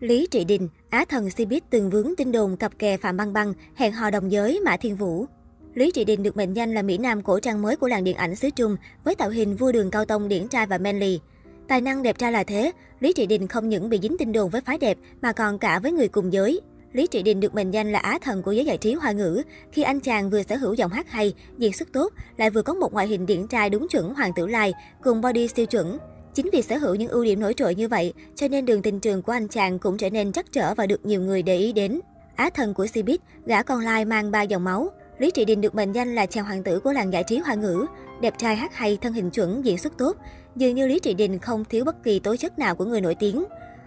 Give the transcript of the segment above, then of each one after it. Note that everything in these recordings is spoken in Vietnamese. Lý Trị Đình, Á Thần Cbiz từng vướng tin đồn cặp kè Phạm Băng Băng hẹn hò đồng giới Mã Thiên Vũ. Lý Trị Đình được mệnh danh là Mỹ Nam cổ trang mới của làng điện ảnh xứ Trung, với tạo hình vua đường cao tông điển trai và manly. Tài năng đẹp trai là thế, Lý Trị Đình không những bị dính tin đồn với phái đẹp mà còn cả với người cùng giới. Lý Trị Đình được mệnh danh là Á Thần của giới giải trí Hoa ngữ, khi anh chàng vừa sở hữu giọng hát hay, diễn xuất tốt, lại vừa có một ngoại hình điển trai đúng chuẩn hoàng tử lai, cùng body siêu chuẩn. Chính vì sở hữu những ưu điểm nổi trội như vậy, cho nên đường tình trường của anh chàng cũng trở nên trắc trở và được nhiều người để ý đến. Á Thần của Cbiz, gã con lai mang 3 dòng máu. Lý Trị Đình được mệnh danh là chàng hoàng tử của làng giải trí Hoa ngữ, đẹp trai, hát hay, thân hình chuẩn, diễn xuất tốt. Dường như Lý Trị Đình không thiếu bất kỳ tố chất nào của người nổi tiếng.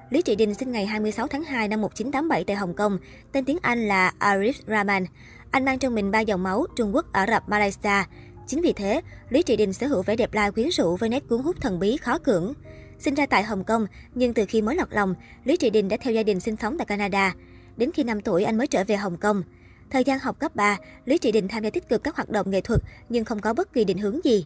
Lý Trị Đình sinh ngày 26 tháng 2 năm 1987 tại Hồng Kông, tên tiếng Anh là Arif Raman. Anh mang trong mình 3 dòng máu Trung Quốc, Ả Rập, Malaysia. Chính vì thế, Lý Trị Đình sở hữu vẻ đẹp lai quyến rũ với nét cuốn hút thần bí khó cưỡng. Sinh ra tại Hồng Kông, nhưng từ khi mới lọt lòng, Lý Trị Đình đã theo gia đình sinh sống tại Canada. Đến khi 5 tuổi, anh mới trở về Hồng Kông. Thời gian học cấp 3, Lý Trị Đình tham gia tích cực các hoạt động nghệ thuật nhưng không có bất kỳ định hướng gì.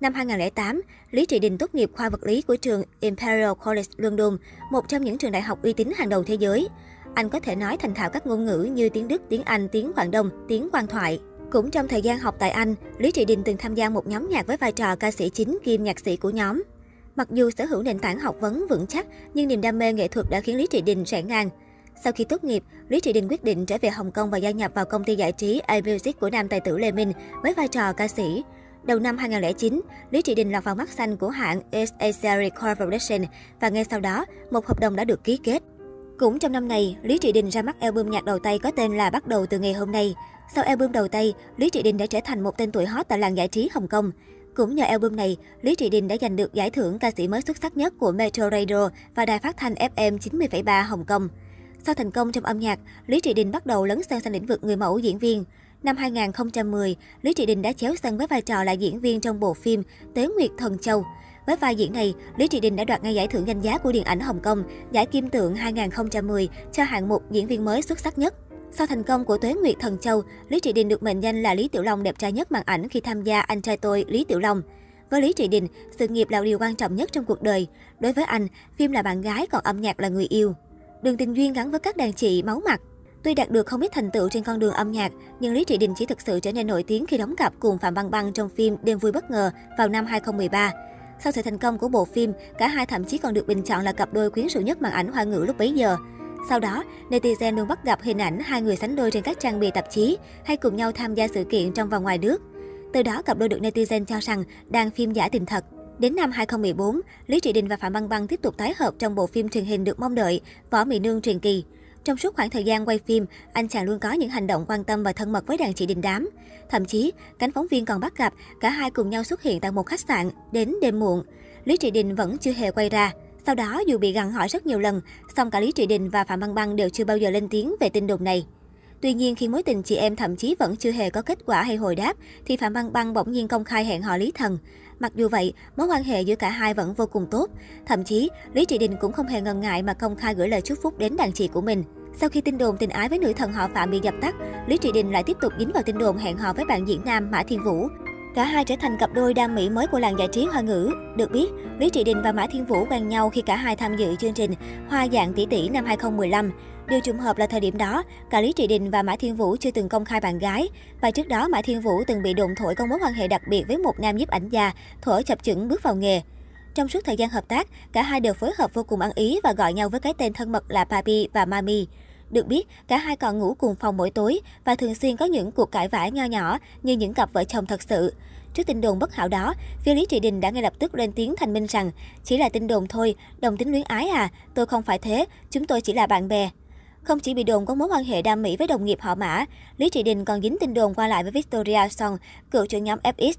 Năm 2008, Lý Trị Đình tốt nghiệp khoa vật lý của trường Imperial College London, một trong những trường đại học uy tín hàng đầu thế giới. Anh có thể nói thành thạo các ngôn ngữ như tiếng Đức, tiếng Anh, tiếng Quảng Đông, tiếng Quan Thoại. Cũng trong thời gian học tại Anh, Lý Trị Đình từng tham gia một nhóm nhạc với vai trò ca sĩ chính kiêm nhạc sĩ của nhóm. Mặc dù sở hữu nền tảng học vấn vững chắc, nhưng niềm đam mê nghệ thuật đã khiến Lý Trị Đình rẽ ngang. Sau khi tốt nghiệp, Lý Trị Đình quyết định trở về Hồng Kông và gia nhập vào công ty giải trí A-Music của nam tài tử Lê Minh với vai trò ca sĩ. Đầu năm 2009, Lý Trị Đình lọt vào mắt xanh của hãng E Series Records và ngay sau đó, một hợp đồng đã được ký kết. Cũng trong năm này, Lý Trị Đình ra mắt album nhạc đầu tay có tên là Bắt đầu từ ngày hôm nay. Sau album đầu tay, Lý Trị Đình đã trở thành một tên tuổi hot tại làng giải trí Hồng Kông. Cũng nhờ album này, Lý Trị Đình đã giành được giải thưởng ca sĩ mới xuất sắc nhất của Metro Radio và đài phát thanh FM 90.3 Hồng Kông. Sau thành công trong âm nhạc, Lý Trị Đình bắt đầu lấn sân sang lĩnh vực người mẫu diễn viên. Năm 2010, Lý Trị Đình đã chéo sân với vai trò là diễn viên trong bộ phim Tuế Nguyệt Thần Châu. Với vai diễn này, Lý Trị Đình đã đoạt ngay giải thưởng danh giá của điện ảnh Hồng Kông, giải Kim Tượng 2010 cho hạng mục diễn viên mới xuất sắc nhất. Sau thành công của Tuế Nguyệt Thần Châu, Lý Trị Đình được mệnh danh là Lý Tiểu Long đẹp trai nhất màn ảnh khi tham gia Anh Trai Tôi Lý Tiểu Long. Với Lý Trị Đình, sự nghiệp là điều quan trọng nhất trong cuộc đời. Đối với anh, phim là bạn gái, còn âm nhạc là người yêu. Đường tình duyên gắn với các đàn chị máu mặt. Tuy đạt được không ít thành tựu trên con đường âm nhạc, nhưng Lý Trị Đình chỉ thực sự trở nên nổi tiếng khi đóng cặp cùng Phạm Băng Băng trong phim Đêm Vui Bất Ngờ vào năm 2013. Sau sự thành công của bộ phim, cả hai thậm chí còn được bình chọn là cặp đôi quyến rũ nhất màn ảnh Hoa ngữ lúc bấy giờ. Sau đó, netizen luôn bắt gặp hình ảnh hai người sánh đôi trên các trang bìa tạp chí hay cùng nhau tham gia sự kiện trong và ngoài nước. Từ đó, cặp đôi được netizen cho rằng đang phim giả tình thật. Đến năm 2014, Lý Trị Đình và Phạm Băng Băng tiếp tục tái hợp trong bộ phim truyền hình được mong đợi, Võ Mỹ Nương Truyền Kỳ. Trong suốt khoảng thời gian quay phim, anh chàng luôn có những hành động quan tâm và thân mật với đàn chị đình đám. Thậm chí, cánh phóng viên còn bắt gặp cả hai cùng nhau xuất hiện tại một khách sạn đến đêm muộn. Lý Trị Đình vẫn chưa hề quay ra. Sau đó, dù bị gặng hỏi rất nhiều lần, song cả Lý Trị Đình và Phạm Băng Băng đều chưa bao giờ lên tiếng về tin đồn này. Tuy nhiên, khi mối tình chị em thậm chí vẫn chưa hề có kết quả hay hồi đáp, thì Phạm Băng Băng bỗng nhiên công khai hẹn hò Lý Thần. Mặc dù vậy, mối quan hệ giữa cả hai vẫn vô cùng tốt. Thậm chí, Lý Trị Đình cũng không hề ngần ngại mà công khai gửi lời chúc phúc đến đàn chị của mình. Sau khi tin đồn tình ái với nữ thần họ Phạm bị dập tắt, Lý Trị Đình lại tiếp tục dính vào tin đồn hẹn hò với bạn diễn nam Mã Thiên Vũ. Cả hai trở thành cặp đôi đam mỹ mới của làng giải trí Hoa ngữ. Được biết, Lý Trị Đình và Mã Thiên Vũ quen nhau khi cả hai tham dự chương trình Hoa dạng tỷ tỷ năm 2015. Điều trùng hợp là thời điểm đó, cả Lý Trị Đình và Mã Thiên Vũ chưa từng công khai bạn gái. Và trước đó, Mã Thiên Vũ từng bị đồn thổi có mối quan hệ đặc biệt với một nam nhiếp ảnh gia, thuở chập chững bước vào nghề. Trong suốt thời gian hợp tác, cả hai đều phối hợp vô cùng ăn ý và gọi nhau với cái tên thân mật là Papi và Mami. Được biết, cả hai còn ngủ cùng phòng mỗi tối và thường xuyên có những cuộc cãi vã nho nhỏ như những cặp vợ chồng thật sự. Trước tin đồn bất hảo đó, phía Lý Trị Đình đã ngay lập tức lên tiếng thành minh rằng chỉ là tin đồn thôi, đồng tính luyến ái à, tôi không phải thế, chúng tôi chỉ là bạn bè. Không chỉ bị đồn có mối quan hệ đam mỹ với đồng nghiệp họ Mã, Lý Trị Đình còn dính tin đồn qua lại với Victoria Song, cựu trưởng nhóm FX.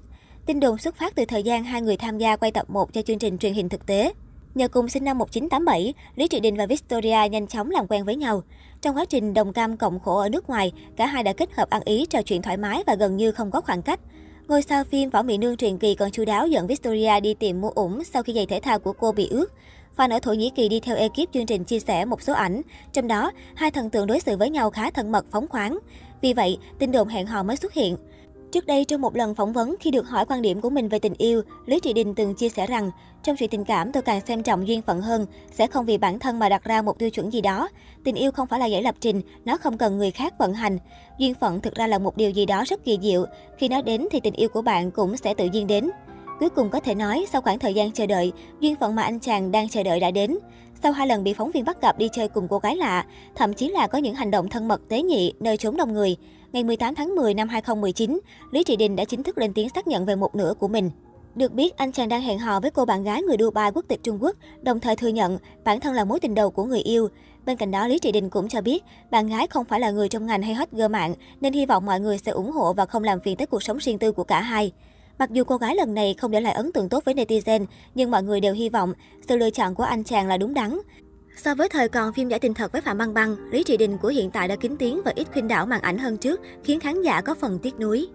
Tin đồn xuất phát từ thời gian hai người tham gia quay tập 1 cho chương trình truyền hình thực tế. Nhờ cùng sinh năm 1987, Lý Trị Đình và Victoria nhanh chóng làm quen với nhau. Trong quá trình đồng cam cộng khổ ở nước ngoài, cả hai đã kết hợp ăn ý, trò chuyện thoải mái và gần như không có khoảng cách. Ngôi sao phim Võ Mỹ Nương Truyền Kỳ còn chu đáo dẫn Victoria đi tìm mua ủng sau khi giày thể thao của cô bị ướt. Fan ở Thổ Nhĩ Kỳ đi theo ekip chương trình chia sẻ một số ảnh, trong đó hai thần tượng đối xử với nhau khá thân mật, phóng khoáng. Vì vậy, tin đồn hẹn hò mới xuất hiện. Trước đây, trong một lần phỏng vấn khi được hỏi quan điểm của mình về tình yêu, Lý Trị Đình từng chia sẻ rằng, trong chuyện tình cảm tôi càng xem trọng duyên phận hơn, sẽ không vì bản thân mà đặt ra một tiêu chuẩn gì đó. Tình yêu không phải là giải lập trình, nó không cần người khác vận hành. Duyên phận thực ra là một điều gì đó rất kỳ diệu, khi nó đến thì tình yêu của bạn cũng sẽ tự nhiên đến. Cuối cùng có thể nói, sau khoảng thời gian chờ đợi, duyên phận mà anh chàng đang chờ đợi đã đến. Sau 2 lần bị phóng viên bắt gặp đi chơi cùng cô gái lạ, thậm chí là có những hành động thân mật tế nhị nơi chốn đông người, ngày 18 tháng 10 năm 2019, Lý Trị Đình đã chính thức lên tiếng xác nhận về một nửa của mình. Được biết, anh chàng đang hẹn hò với cô bạn gái người Dubai quốc tịch Trung Quốc, đồng thời thừa nhận bản thân là mối tình đầu của người yêu. Bên cạnh đó, Lý Trị Đình cũng cho biết, bạn gái không phải là người trong ngành hay hot girl mạng, nên hy vọng mọi người sẽ ủng hộ và không làm phiền tới cuộc sống riêng tư của cả hai. Mặc dù cô gái lần này không để lại ấn tượng tốt với netizen, nhưng mọi người đều hy vọng sự lựa chọn của anh chàng là đúng đắn. So với thời còn phim Giải Tình Thật với Phạm Băng Băng, Lý Trị Đình của hiện tại đã kín tiếng và ít khuynh đảo màn ảnh hơn trước, khiến khán giả có phần tiếc nuối.